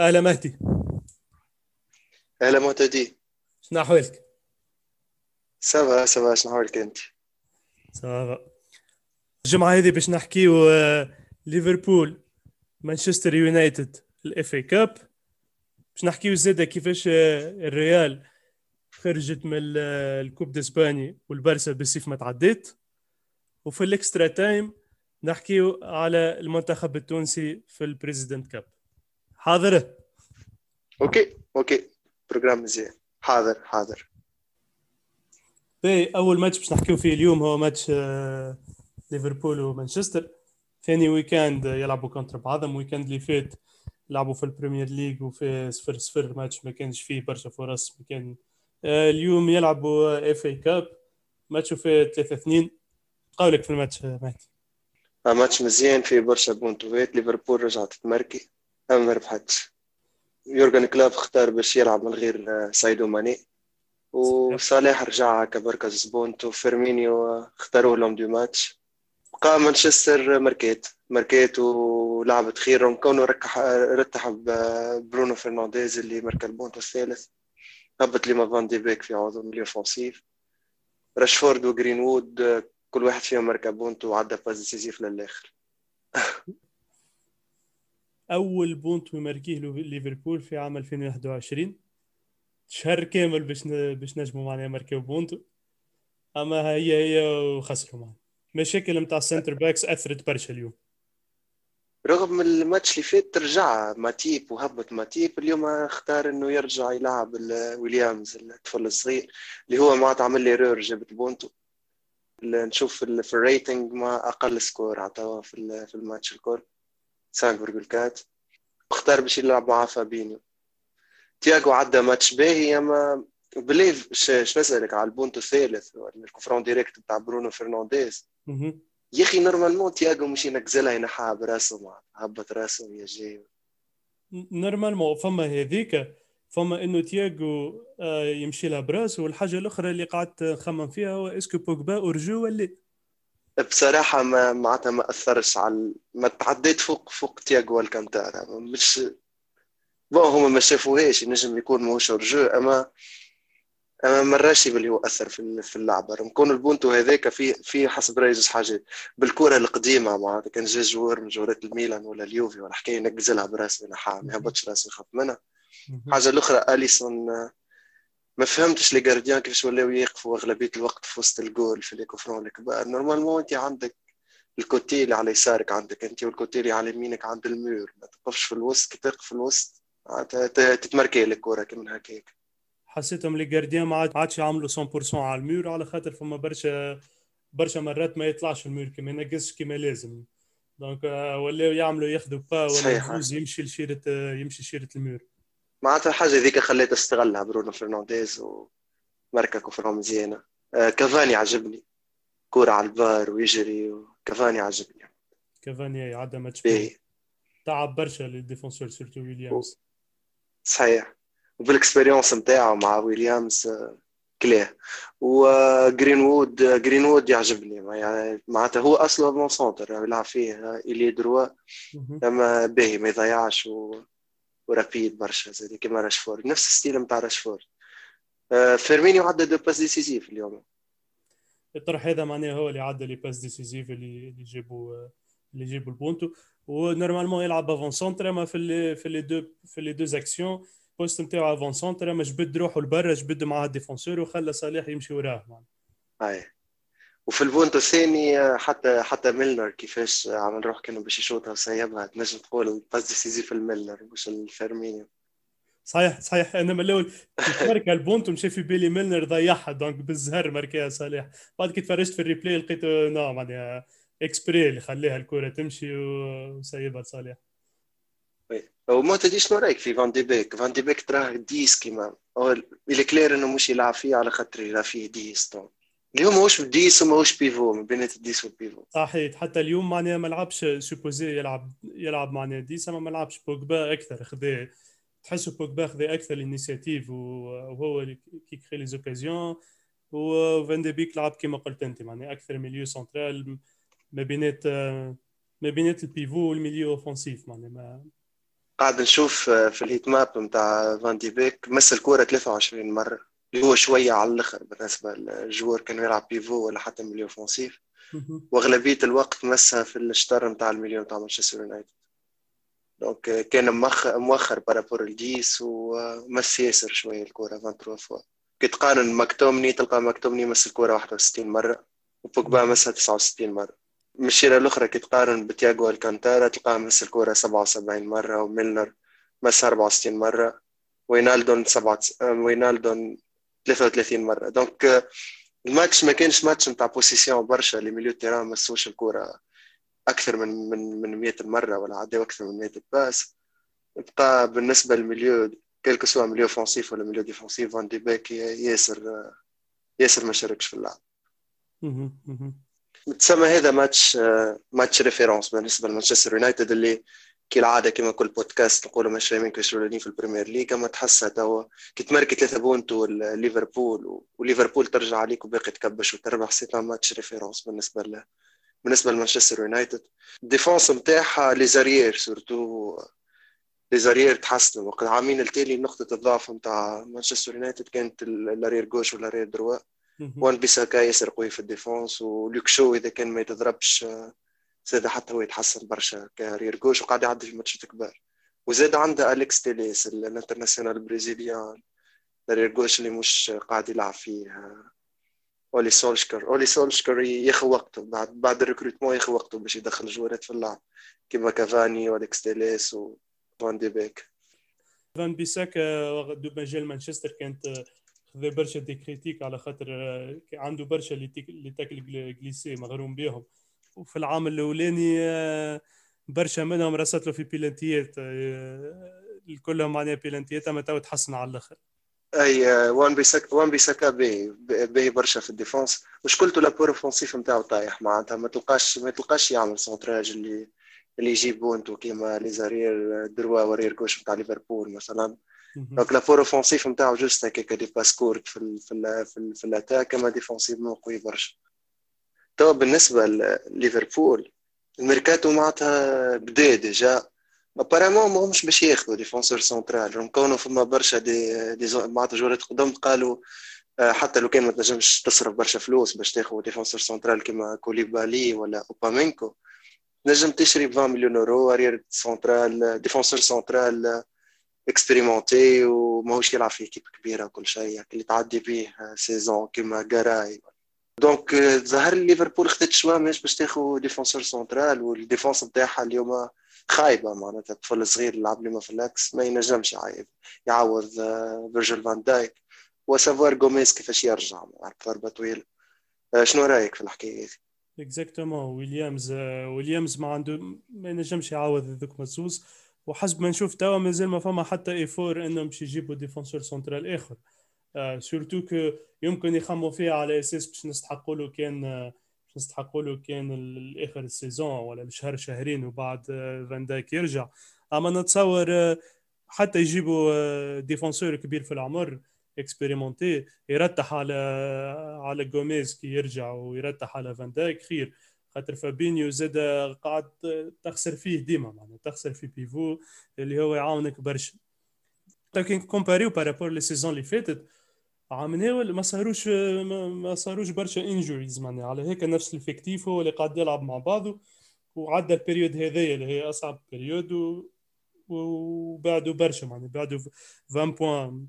أهلا مهدي. أهلا معتدي. شنو أحوالك؟ سبا شنو أحوالك أنت؟ سبا. الجمعة هذه باش نحكيو ليفربول مانشستر يونايتد الإف إي كاب، باش نحكيو زادة كيفاش الريال خرجت من الكوب داسباني والبارسا بالسيف ما تعديت، وفي الإكسترا تايم نحكيو على المنتخب التونسي في البريزيدنت كاب. حاضر؟ اوكي بروجرام مزيان. حاضر. باهي، اول ماتش باش نحكيو فيه اليوم هو ماتش ليفربول ومانشستر. ثاني ويكاند يلعبوا كونتر بعضهم. ويكاند اللي فات لعبوا في البريمير ليج وفي 0-0 ماتش ما كانش فيه برشا فرص. كان اليوم يلعبوا اف اي كاب، ماتش في 3-2. قولك في الماتش ماتي؟ ماتش مزيان في برشا بونتوات. ليفربول رجعت تمركي أما ربحتش. يورغن كلوب اختار باش يلعب من غير سايدو ماني، وصالح رجع كبركز بونتو. فيرمينيو اختاروه لهم دو ماتش. بقى مانشستر ماركيت ولعبت خيرهم كونه رتح برونو فرنانديز اللي مركز بونتو الثالث. هبط لما فان دي بيك في عوض مليو فانسيف. راشفورد وغرينوود كل واحد فيهم مركز بونتو وعدى فاز سيزيف للآخر. أول بونت وماركيه ليفربول في عام 2021، شهر كامل باش نجموا معنا ماركيو بونتو، أما هي وخسروا معنا. مشاكل متاع السنتر باكس أثرت برشا اليوم. رغم الماتش اللي فات ترجع ماتيب وهبط ماتيب، اليوم اختار إنه يرجع يلعب ويليامز الطفل الصغير اللي هو ما تعمل لي رور. جابت بونتو نشوف في الريتنج ما أقل سكور عطاه في الماتش الكل 5.4. اختار باش يلعب مع فابينيو. تياغو عدى ماتش باهي، اما بليف شنو نسالك على البونتو الثالث ولا الكونفرون ديريكت تاع برونو فرنانديز. يا اخي نورمالمون تياغو مش ينكزلها، ينحها براسو، هبط راسو يا جاي نورمالمون. فما هذيك، فما انه تياغو يمشي لها براسو. والحاجه الاخرى اللي قعدت نخمم فيها هو اسكو بوجبا اورجو ولا بصراحة ما أثرش على ما تعديت فوق تياغو والكانتارا. مش هما ما شافوهاش، نجم يكون ماهوش رجوع، أما مراشي باللي هو أثر في اللعبة. مكون البونتو هذاك في حسب رأيي زوج حاجات. بالكرة القديمة معناتها كان جا جوار من جوارات الميلان ولا اليوفي ولا حكاية نقزلها براسي نحاها، ما هبطش راسي خاف منها. حاجة الأخرى أليسون ما فهمتش لي غارديان كيفاش ولاو يقفوا اغلبيه الوقت في وسط الجول في ليكوفرون الكبار. نورمالمون انت عندك الكوتي اللي على يسارك، عندك انت والكوتي اللي على يمينك عند المير، ما تقفش في الوسط. كي تقف في الوسط تتمركي الكره كيما هكاك. حسيتهم لي غارديان ما عادش يعملوا 100% على المير، على خاطر فما برشا مرات ما يطلعش المير كيما ينقصش كيما لازم. دونك ولاو يعملوا ياخذوا با ولا يمشي لشيره المير. معناتها الحاجة ذيك خليت استغلها برونو فرنانديز وماركاكو فرام زينة. كافاني عجبني، كورة على البار ويجري. وكافاني عجبني، كافاني عدى ماتش تعب برشا للديفونسور سورتو ويليامز. صحيح، وبالاكسبيريونس نتاعو مع ويليامز كلاه. وغرينوود يعجبني، معناتها هو اصلا مون سونتر يلعب فيه الي دروا، اما باهي ما يضيعش ورابيد برشا زي كيما راشفورد، نفس الستيل نتاع راشفورد. فيرمينيو عدى دو باس ديسيزيف اليوم. الطرح هذا معناه هو اللي عدى لي باس ديسيزيف اللي جابوا البونتو. ونورمالمون يلعب افون سونتر، ما في لي دو اكسيون بوست نتاعو افون سونتر، ما جبد روحه لبرا، جبد مع الديفونسور وخلى صالح يمشي وراه معنا. وفي البونتو الثاني حتى ميلنر كيفاش عمل روح كانوا باش يشوطها وسيبها. تنجم تقول قصدي سيزي في الميلنر مش الفيرمينيو. صحيح، انا من الاول تفرك البونتو مشى في بالي ميلنر ضيعها، دونك بالزهر مركها صالح. بعد كي تفرجت في الريبلاي لقيت نعم يعني اكسبري اللي خليها الكره تمشي وسيبها صالح. وما تديش نوريك في فان دي بيك تراه ديس كيما اللي كلير انه مش يلعب فيه، على خاطر يلعب فيه ديس طون. اليوم ماهوش ديس وماهوش بيفو، ما بين الديس والبيفو. صحيح، حتى اليوم معناه ما لعبش سوبوزي يلعب معناه ديس، اما ما لعبش بوجبا اكثر. خذا تحسوا بوجبا خذا اكثر الانيشيتيف وهو اللي كيكري لي زوكازيون. وفان دي بيك لعب كما قلت انت معناه اكثر ميليو سنترال ما بينات البيفو والميليو اوفنسيف، معناه قاعد نشوف في الهيت ماب نتاع فان دي بيك مس الكوره 23 مره اللي هو شويه على الاخر بالنسبه للجوار كانوا يلعب بيفو ولا حتى مليو اوفنسيف واغلبيه الوقت مسها في الشطر نتاع المليون نتاع مانشستر يونايتد دونك كان مؤخر بارابور الديس ومس ياسر شويه الكوره 23 فوا كي تقارن ماكتومني تلقى ماكتومني مس الكوره 61 مره وبوجبا مسها 69 مره. من الشيرة الأخرى كي تقارن بتياغو الكانتارا تلقاه مس الكورة 77 مرة وميلنر مس 64 مرة وينالدون 33 مرة. دونك الماتش ما كانش ماتش نتاع بوسيسيون برشا اللي مليو تيران مسوش الكورة أكثر من 100 مرة ولا عداو أكثر من 100 باس. بقى بالنسبة للمليو كيلكو سوا مليو فونسيف ولا مليو ديفونسيف فان دي باك ياسر ما شاركش في اللعب. تسمى هذا ماتش ريفيرونس بالنسبه لمانشستر يونايتد اللي كالعاده كما كل بودكاست نقولوا مش راهمين كشرولين في البريمير ليج كما تحسها توا كي تماركي 3 بونت وليفربول ترجع عليك وباقي تكبش وتربح. سيتا ماتش ريفيرونس بالنسبه لمانشستر يونايتد. الديفونس نتاعها لي زاريير سورتو تحسنوا وقت عامين التالي نقطه الضعف نتاع مانشستر يونايتد كانت الارير جوش والارير دروا وان بيساكا ياسر قوي في الديفونس ولوك شو اذا كان ما يتضربش زاد حتى هو يتحسن برشا كارير جوش وقاعد يعدي في ماتشات كبار وزاد عنده اليكس تيليس الانترناسيونال البرازيليان كارير جوش اللي مش قاعد يلعب فيه اولي سولشكر ياخذ وقته بعد الريكروتمون ياخذ وقته باش يدخل جوارات في اللعب كيما كافاني واليكس تيليس وفان دي بيك. فان بيساكا دو مجال مانشستر كانت ذا برشا دي كريتيك على خاطر عنده برشا اللي تاكل جليسي مغروم بيهم وفي العام الاولاني برشا منهم راسات له في بيلانتيات الكلهم معناها بيلانتيات اما تو تحسن على الاخر. اي وان بيساكا به برشا في الديفونس وشكلته لابور اوفنسيف نتاعو طايح معناتها ما تلقاش يعمل سونتراج اللي يجيبوا انتو كيما لي زارير دروا ورير كوش نتاع ليفربول مثلا. دونك لابور اوفنسيف نتاعو جوست هكاك دي باسكورت في الاتاك كما ديفونسيف مو قوي برشا. تو بالنسبه لليفربول الميركاتو معناتها بدا ديجا ابارامون ماهمش باش ياخذوا ديفونسور سنترال ونكونوا فما برشا دي معناتها جورات قدام قالوا حتى لو كان ما تنجمش تصرف برشا فلوس باش تاخذ ديفونسور سنترال كيما كوليبالي ولا اوبامينكو نجم تشري 20 مليون يورو اريير سنترال ديفونسور سنترال اكسبيريمونتي وماهوش يلعب في كيب كبيره وكل شيء اللي تعدي بيه سيزون كيما غراي. دونك ظهر ليفربول خدت شويه مش باش تاخذ ديفونسور سنترال والديفونس نتاعها اليوم خايبه معناتها طفل صغير يلعب لما في الاكس ما ينجمش يعوض فيرجيل فان دايك وسافوار غوميز كيفاش يرجع مع ضربه طويله. شنو رايك في الحكايه هذه؟ اكزاكتومون ويليامز ما ينجمش يعوض ذوك مزوز وحسب ما نشوف توا مازال ما فما حتى ايفور انهم باش يجيبوا ديفونسور سنترال اخر سورتو كو يمكن يخموا فيها على اساس باش نستحقوا له كان الاخر السيزون ولا الشهر شهرين وبعد فان دايك يرجع. اما نتصور حتى يجيبوا ديفونسور كبير في العمر اكسبيريمونتي يرتاح على غوميز كي يرجع ويرتاح على فان دايك خير خاطر فابينيو زاد قاعد تخسر فيه ديما معناها تخسر في بيفو اللي هو يعاونك برشا. لكن كومباريو بارابور للسيزون اللي فاتت عامناول ما صاروش برشا انجوريز معناها على هيك نفس الافكتيف هو اللي قاعد يلعب مع بعضه وعدى البيريود هذايا اللي هي اصعب بيريود وبعده برشا معناها بعده 20 بوان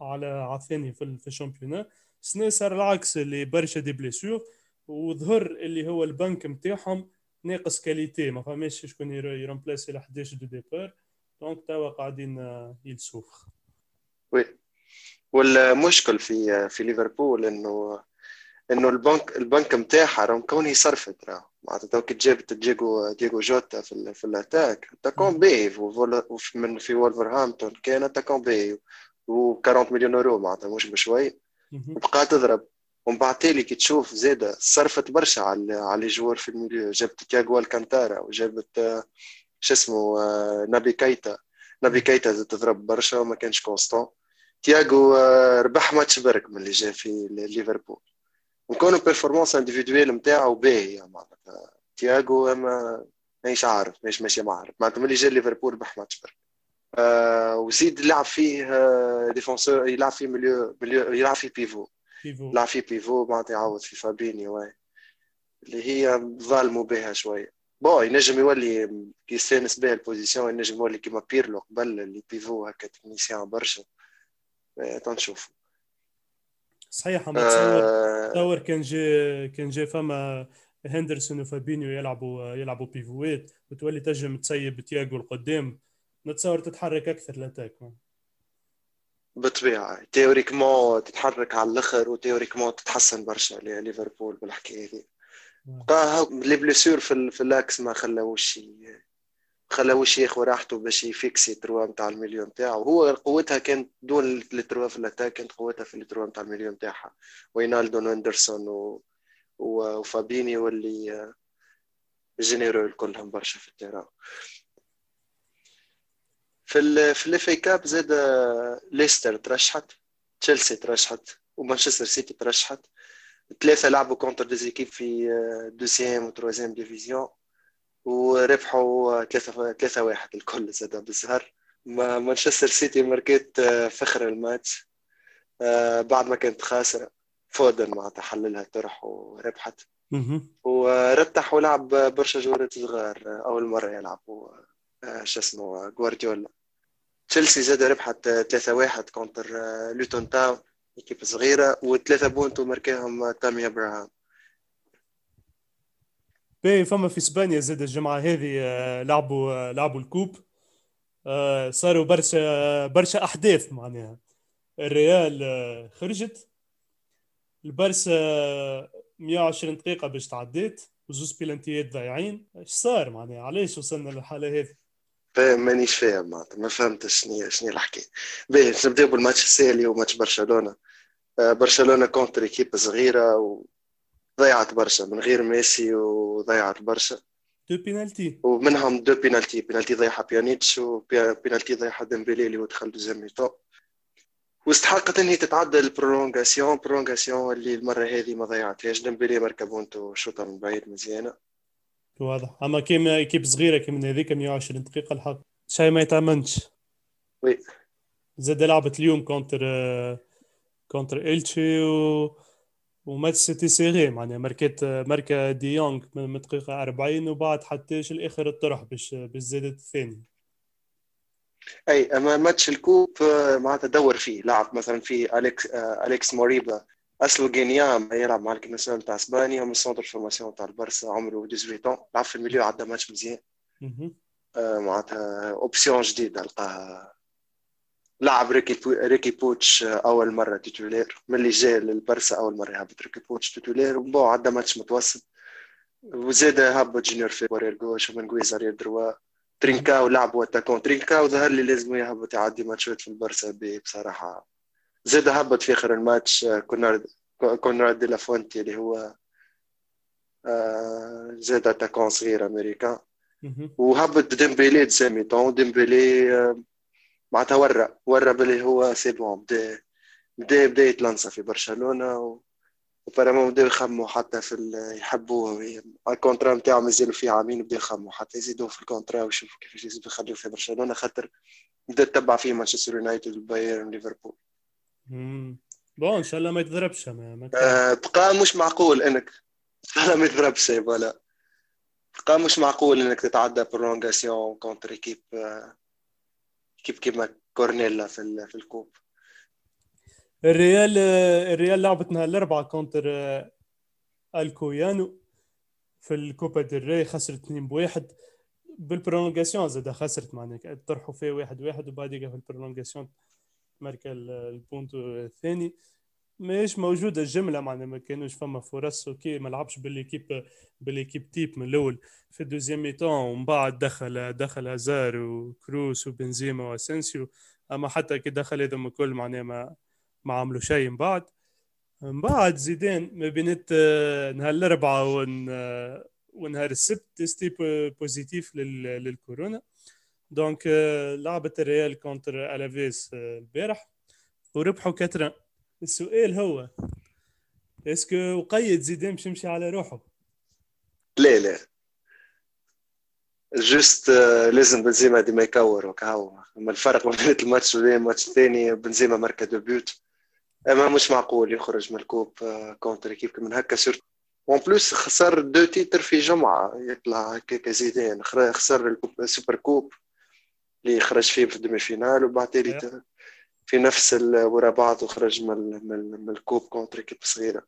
على الثاني في الشامبيونا. السنه صار العكس اللي برشا دي بليسور وظهر اللي هو البنك نتاعهم ناقص كاليتي ما فهمش شكون يرمبلاسي ل 11 دو ديبار دونك توا قاعدين يلسوخ. وي والمشكل في ليفربول انه البنك نتاعها راهم كون يصرفت راه معناتها دوك جابت ديغو جوتا في الاتاك اتاكون بيه ومن في وولفرهامبتون كان اتاكون بيه و 40 مليون يورو معناتها مش بشوي وبقى تضرب ومن بعد تالي كي تشوف زاده صرفت برشا على جوار في الميليو جابت تياغو الكانتارا وجابت شسمو نابي كايتا زاد تضرب برشا وما كانش كونستون. تياغو ربح ماتش برك من اللي جا في ليفربول وكونو بيرفورمانس انديفيدويل نتاعو باهي معناتها تياغو اما ماهيش عارف ماهيش ماشي ما عارف معناتها من اللي جا ليفربول ربح ماتش برك وزيد يلعب فيه ديفونسور، يلعب فيه مليو، يلعب فيه بيفو، يلعب فيه بيفو بعد يعوض في فابيني واي اللي هي ظالموا بها شويه. بو ينجم يولي كيستانس بها البوزيسيون، ينجم يولي كيما بيرلو قبل اللي بيفو هكا تكنيسيان برشا. تنشوفوا صحيح ما تصور كان جي فما هندرسون وفابينيو يلعبوا بيفوات وتولي تنجم تسيب تياغو القدام، نتصور تتحرك اكثر لاتاك بالطبيعه تيوريكمون تتحرك على الاخر وتيوريكمون تتحسن برشا ليفربول بالحكايه هذه. بقى لي بليسور في الاكس ما خلاوش ياخذ راحته باش يفيكسي تروا نتاع المليون نتاعو. هو قوتها كانت دون التروا في الاتاك، كانت قوتها في التروا نتاع المليون نتاعها وينالدو وندرسون وفابيني واللي جينيرو كلهم برشا في الترا. في الاف اي كاب زاد ليستر ترشحت، تشيلسي ترشحت ومانشستر سيتي ترشحت. ثلاثه لعبوا كونتر ديزيكيب في دوسيام وتروازيام ديفيزيون وربحوا 3-1 الكل زاد بالزهر. مانشستر سيتي ماركت فخر الماتش بعد ما كانت خاسره، فودن مع تحللها طرح وربحت ورتح ولعب برشا جولات صغار اول مره يلعبوا شو اسمه غوارديولا. تشيلسي زاد ربحت 3-1 كونتر لوتون تاون كيف صغيره، وثلاثه بونتو ماركاهم تامي ابراهام. بي فما في اسبانيا زاد الجمعه هذه لعبوا الكوب، صاروا برشا احداث معناها. الريال خرجت، البارسا 120 دقيقه باش تعديت وزوز بلانتيات ضايعين. ايش صار معناها؟ علاش وصلنا للحاله هذه؟ مانيش فاهم، ما فهمتش شنو الحكايه. باش نبداو بالماتش السالي وماتش برشلونه كونتر ايكيب صغيره وضيعت برشا من غير ميسي وضيعت برشا دو بينالتي، ومنهم دو بينالتي ضيعها بيانيتش وبينالتي ضيعها ديمبيلي اللي دخل دوزيام ميطو، واستحقت انها تتعدى البرولونغاسيون اللي المره هذه ما ضيعتهاش. ديمبيلي مركبونته شوطه من بعيد مزيانه واضح، اما كيما كيب صغيره كيما هذيك 120 دقيقه الحق شيء ما يتامنش. وي زاد لعبت اليوم كونتر إلتشي وماتش سيتي سيري معناها ماركا دي يونغ من دقيقه 40 وبعد حتى الاخر الطرح باش زادت الثاني. اي اما ماتش الكوب معناتها دور فيه لعب مثلا فيه اليكس موريبا اصل غينيام يلعب مع الناسيونال تاع اسبانيا من سونتر فورماسيون تاع البرسا، عمره 18 لعب في المليو، عدى ماتش مزيان معناتها اوبسيون جديده لقاها. لعب ريكي بوتش اول مره تيتولير ملي جاء للبرسا، اول مره هبط ريكي بوتش تيتولير وبو عدى ماتش متوسط، وزاد هبط جونيور فيرير جوش ومنغويز على الدروا. ترينكاو لعبوا اتاكون، ترينكاو ظهر لي لازم يهبط يعدي ماتشات في البرسا بصراحه. زاد هبط في اخر الماتش كونراد دي لافونتي اللي هو زاد اتاكون صغير امريكان، وهبط ديمبيلي ديميتون. ديمبيلي معناتها ورا باللي هو سي بون، بدا يتلنصا في برشلونه وبرامو بدا يخموا حتى في يحبوه الكونترا نتاعو مازالوا فيه عامين، بدا يخموا حتى يزيدوه في الكونترا ويشوفوا كيفاش يزيدوا يخليوه في برشلونه، خاطر بدا تتبع فيه مانشستر يونايتد والبايرن ليفربول. بون ان شاء الله ما يتضربش. بقى مش معقول انك ما يتضربش، ولا بقى مش معقول انك تتعدى برونغاسيون كونتر ايكيب كيما كورنيلا في الكوب. الريال لعبت نهار الاربعاء كونتر الكويانو في الكوبا دري، خسرت 2-1 بالبرونغاسيون زاد خسرت معناها طرحوا فيه 1-1 وبعد في البرونغاسيون ماركا البونت الثاني. ماهيش موجوده الجمله معناها ما كانوش فما فرص. اوكي ما لعبش بالليكيب تيب من الاول في الدوزيام ميتون، ومن بعد دخل هازار وكروس وبنزيما واسنسيو، اما حتى كي دخل هذوما الكل معناها ما عملوا شيء. من بعد زيدان ما بينت نهار الاربعاء ونهار السبت تيست بوزيتيف للكورونا، دونك لعبت الريال كونتر الافيس البارح وربحوا 4. السؤال هو اسكو وقيد زيدان باش يمشي على روحه؟ لا جست لازم بنزيما ديما يكور وكاو. اما الفرق ما بين الماتش وبين الماتش الثاني بنزيما ماركا ديبيوت، اما مش معقول يخرج من الكوب كونتر كيف من هكا سورت. وان بلوس خسر دو تيتر في جمعه، يطلع هكا زيدان خسر السوبر كوب اللي خرج فيه في الدمي فينال، وبعد في نفس ورا بعض وخرج من الكوب كونتر كيب صغيره.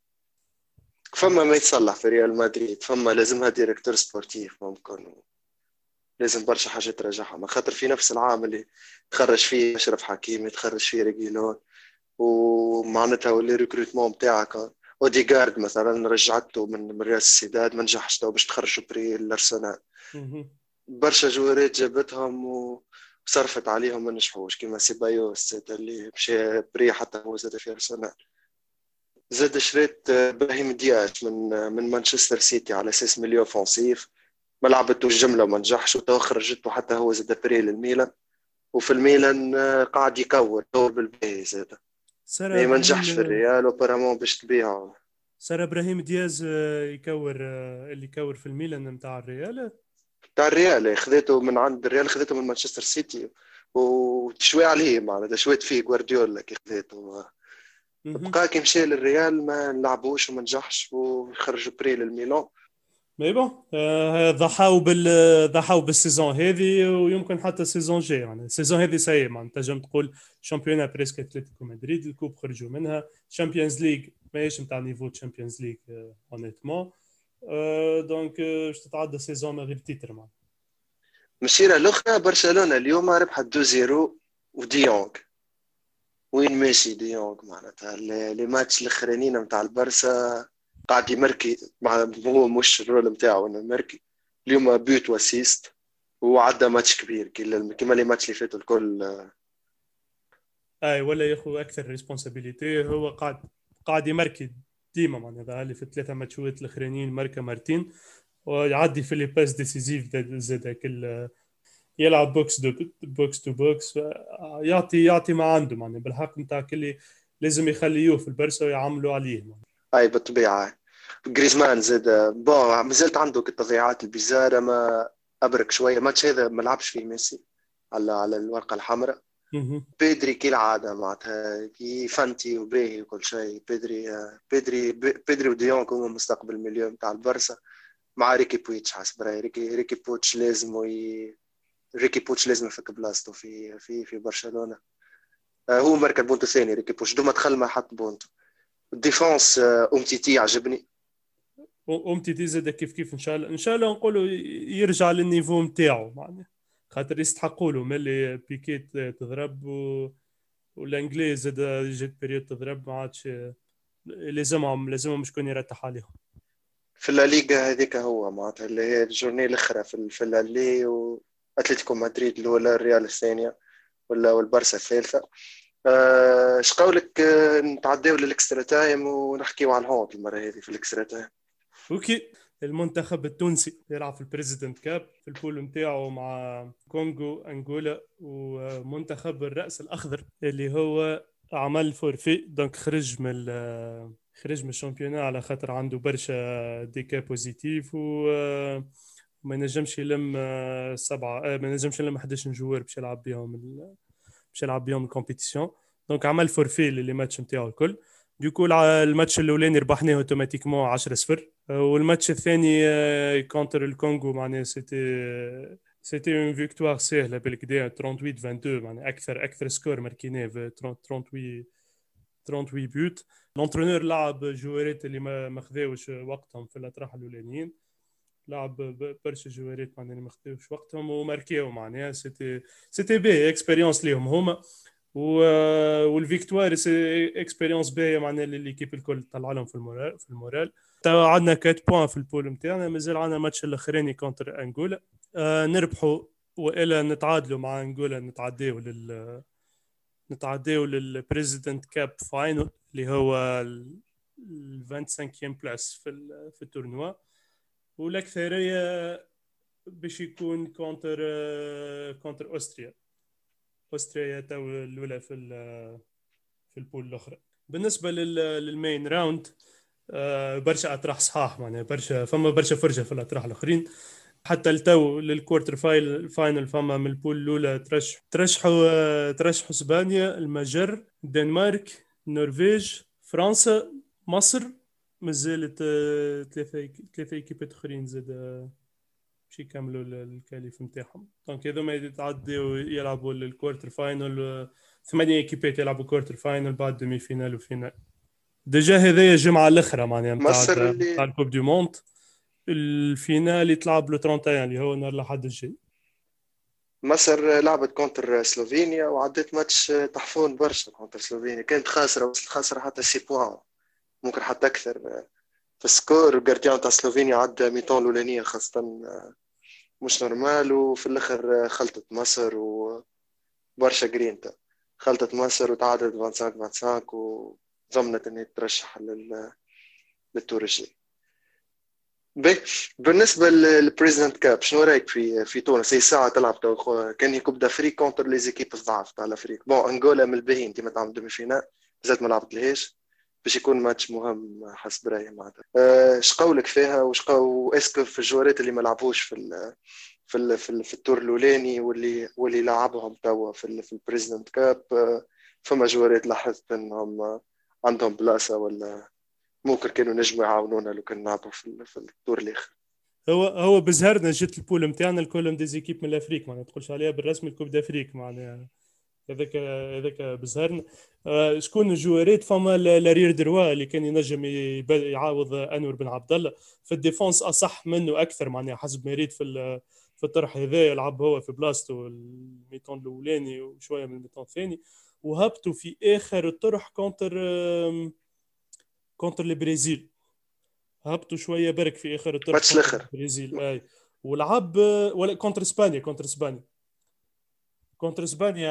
فما ما يتصلح في ريال مدريد، فما لازمها ديريكتور سبورتيف ممكن، لازم برشا حاجات ترجعها. ما خاطر في نفس العام اللي تخرج فيه أشرف حكيمي، تخرج فيه ريجيلون، ومعناتها واللي ريكروتمون بتاعك اوديغارد مثلا رجعته من ريال السداد ما نجحش باش تخرجوا بري الارسنال. برشا جوارات جابتهم وصرفت عليهم ما نجحوش، كيما سيبايوس اللي مشى بري حتى هو زاد في الارسنال. زاد شريت ابراهيم دياش من مانشستر سيتي على اساس مليو فونسيف، ما لعبته الجمله وما نجحش، وتخرجته حتى هو زاد بري للميلان، وفي الميلان قاعد يكور دور بالباهي زاد ما نجحش في الريال وبرامون باش تبيعه. صار ابراهيم دياز يكور اللي يكور في الميلان نتاع الريال، نتاع الريال خذيته من عند الريال، خذيته من مانشستر سيتي وتشوي عليه معناتها شويت فيه غوارديولا كي خذيته، بقى كي مشى للريال ما نلعبوش وما نجحش وخرج بري للميلان. مي بون ضحاو بالسيزون هذه، ويمكن حتى السيزون جاي. يعني السيزون هذه ساي معناتها تنجم تقول شامبيونا بريسك اتلتيكو مدريد، الكوب خرجوا منها، تشامبيونز ليغ ماهيش نتاع نيفو تشامبيونز ليغ اونيتمون، دونك باش تتعدى السيزون من غير تيتر. معناتها مسيره الاخرى برشلونه اليوم ربحت 2-0 وديونغ وين ماشي ديونغ، معناتها لي ماتش الاخرانيين نتاع البرسا قاعد يمركي، مع هو مش الرول نتاعو انه يمركي. اليوم بيوت واسيست وعدى ماتش كبير كيما لي ماتش اللي فاتوا الكل. اي ولا ياخذ اكثر ريسبونسابيلتي، هو قاعد يمركي ديما معناتها اللي في ثلاثه ماتشات الاخرانيين ماركا مارتين، ويعدي في لي باس ديسيزيف زاد كل يلعب بوكس تو بوكس، يعطي ما عنده معناتها بالحق نتاع اللي لازم يخليوه في البرسا ويعملوا عليه. اي بالطبيعه غريزمان زاد بون مازالت عنده التضييعات البزاره، ما ابرك شويه ماتش هذا ما لعبش فيه ميسي على الورقه الحمراء. بيدري كالعاده معناتها يفنتي وبراهي وكل شيء. بيدري وديون كانوا مستقبل المليون تاع البرسا مع ريكي بويتش. حسب رايي ريكي بويتش لازم يفك بلاصته في في في برشلونه. هو مركز بونتو ثاني ريكي بويتش، دوما دخل ما حط بونتو. الديفونس أمتيتي عجبني، أمتيتي زاد كيف إن شاء الله نقولوا يرجع للنيفو متاعه معناه، خاطر يستحقوا له ملي بيكيت تضرب والانجليز زاد جات بريود تضرب، ما عادش لازمهم شكون يرتاح عليهم في الليغا هذيك. هو معناتها اللي هي الجورني الاخرى في اللي واتلتيكو مدريد الاولى، الريال الثانيه، والبارسا الثالثه. اش قولك نتعداو للاكسترا تايم ونحكيو على الهوند المره هذه في الاكسترا تايم؟ اوكي، المنتخب التونسي يلعب في البريزيدنت كاب في البول نتاعو مع كونغو انغولا، ومنتخب الراس الاخضر اللي هو عمل فورفي، دونك خرج من الشامبيونات على خاطر عنده برشا دي كا بوزيتيف وما نجمش يلم 11 جوار باش يلعب بهم الكومبيتيسيون، دونك عمل فورفي لي ماتش نتاعو الكل. دوكو الماتش الاولاني ربحناه اوتوماتيكمون 10-0، والماتش الثاني كونتر الكونغو معناه سيتي اون فيكتوار سهله بالكدا 38-22، معناه اكثر سكور ماركيناه 38 بوت. لونترينور لعب جوارات اللي ما خذاوش وقتهم في الاطراح الاولانيين، لعب برشا جوارات معناها ما خداوش وقتهم وماركيو معناها سيتي بي اكسبيريونس ليهم هما، والفيكتوار سي اكسبيريونس بي معناها ليكيب الكل طلع لهم في المورال. عندنا 4 بوان في البول نتاعنا، مازال عندنا ماتش الاخراني كونتر انغولا، نربحوا والا نتعادلوا مع انغولا، نتعداو للبريزيدنت كاب فاينل اللي هو 25 بلاس في التورنوا، والأكثرية باش يكون كونتر أوستريا تاو الأولى في البول الأخرى. بالنسبة للمين راوند برشا أطراح صحاح معناها، فما برشا فرجة في الأطراح الأخرين. حتى التو للكوارتر فاينل فما من البول الأولى ترشحوا اسبانيا، المجر، الدنمارك، النرويج، فرنسا، مصر، مازالت ثلاثة ايكيبات اخرين زاد باش يكملوا الكاليف نتاعهم. دونك هذوما يتعديو يلعبوا الكوارتر فاينل، 8 ايكيبات يلعبوا كوارتر فاينل بعد دومي فينال وفينال. ديجا هذايا الجمعه الاخرى معناها نتاع الكوب دو موند، الفينال يتلعب لو 31 اللي هو نهار الاحد الجاي. مصر لعبت كونتر سلوفينيا وعدت ماتش تحفون برشا كونتر سلوفينيا، كانت خاسره وصلت خاسره حتى 6 بوان ممكن حتى اكثر في السكور. الجارديان تاع سلوفينيا عدى ميطون الاولانيه خاصه مش نورمال، وفي الاخر خلطت مصر وبرشا جرينتا، خلطت مصر وتعادلت 25-25 وضمنت ان ترشح للدور الجاي. بالنسبه للبريزيدنت كاب شنو رايك في تونس؟ هي ساعه تلعب كان هي كوب دافريك كونتر لي زيكيب الضعف تاع الافريق. بون انغولا من الباهين ديما تعمل دومي فينال زاد ما لعبت لهاش، باش يكون ماتش مهم حسب رايي معناتها. اش قولك فيها وشقاو اسكو في الجوارات اللي ما لعبوش في الدور الاولاني واللي لعبهم توا في البريزيدنت كاب؟ فما جوارات لاحظت انهم عندهم بلاصه ولا ممكن كانوا نجموا يعاونونا لو كان نلعبوا في الدور الاخر. هو بزهرنا جت البول نتاعنا الكل ديزيكيب من الافريق، ما تقولش عليها بالرسمي الكوب دافريك معناها هذاك بزهرنا. شكون الجوارات؟ فما لارير دروا اللي كان ينجم يعاوض انور بن عبد الله في الديفونس، اصح منه اكثر معناها حسب ما ريت في الطرح هذا، يلعب هو في بلاصته الميطون الاولاني وشويه من الميطون الثاني، وهبطوا في اخر الطرح كونتر البرازيل، هبطوا شويه برك في اخر الطرف ماتش الاخر البرازيل اي، ولعب ولا كونتر اسبانيا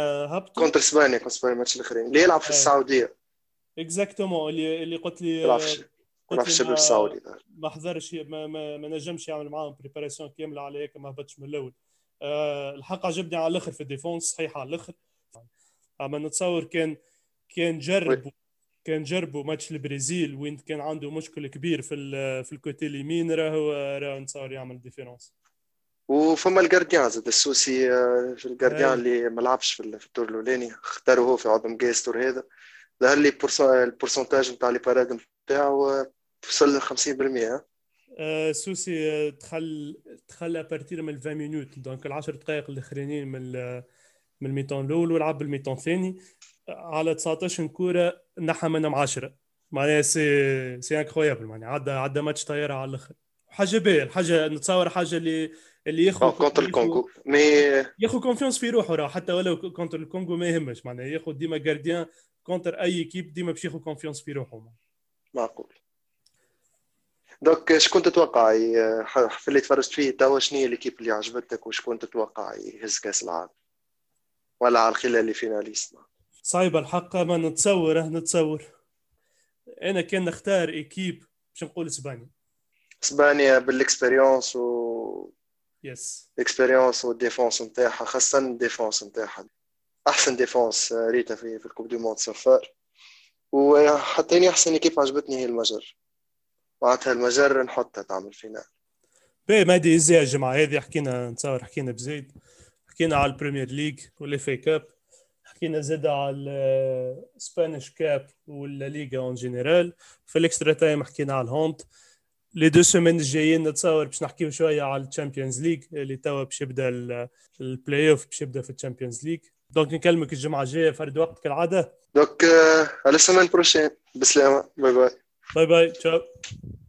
هبطوا كونتر اسبانيا ماتش الاخرين اللي يلعب في السعوديه اكزاكتومون اللي قلت لي الشباب السعودي ما حضرش، ما نجمش يعمل معاهم بريباراسيون كامله على هيك، ما هبطش من الاول. الحق عجبني على الاخر في الديفونس، صحيح على الاخر. اما نتصور كان جرب كان جربوا ماتش البرازيل وين كان عنده مشكل كبير في الكوتي اليمين، راهو نصور يعمل ديفيرونس. وفما الجارديان زاد السوسي في الجارديان اللي ما لعبش في الدور الاولاني، اختاروا هو في عظم جايز الدور هذا، ظهر لي البورسنتاج نتاع لي باراد نتاعو وصل 50%. السوسي دخل ابارتير من 20 مينوت، دونك العشر دقائق الاخرين من الميطون الاول، ولعب الميطون الثاني على 19 كوره نحى منهم 10 معناها سي انكرويابل معناها عدى ماتش طياره على الاخر. حاجه باهيه الحاجه، نتصور حاجه اللي ياخذ كونتر الكونغو مي ياخذ كونفيونس في روحه، راه حتى ولو كونتر الكونغو ما يهمش معناها ياخذ ديما جارديان كونتر اي كيب ديما باش ياخذ كونفيونس في روحه. معقول. دونك شكون تتوقع في اللي تفرجت فيه توا شنو هي الكيب اللي عجبتك وشكون تتوقع يهز كاس العالم ولا على الخلال اللي فيناليست؟ صعيبة الحق، ما نتصور أنا كان نختار إيكيب باش نقول إسبانيا بالإكسبيريونس يس إكسبيريونس والديفونس نتاعها، خاصة الديفونس نتاعها أحسن ديفونس ريتها في الكوب دو موند صفار. وحتى أحسن إيكيب عجبتني هي المجر، وعطها المجر نحطها تعمل فينال. باهي مادي إزاي الجمعة هذه حكينا بزيد، حكينا على البريمير ليج والإفاي كاب، حكينا زادة على سبانيش كاب ولا ليغا اون جينيرال، في الاكسترا تايم حكينا على الهونت. لي دو سيمين الجايين نتصور باش نحكيو شويه على الشامبيونز ليغ اللي توا باش يبدا البلاي اوف، باش يبدا في الشامبيونز ليغ. دونك نكلمك الجمعه الجايه فرد وقت كالعاده. دونك على السيمين بروشين، بسلامه، باي باي تشاو.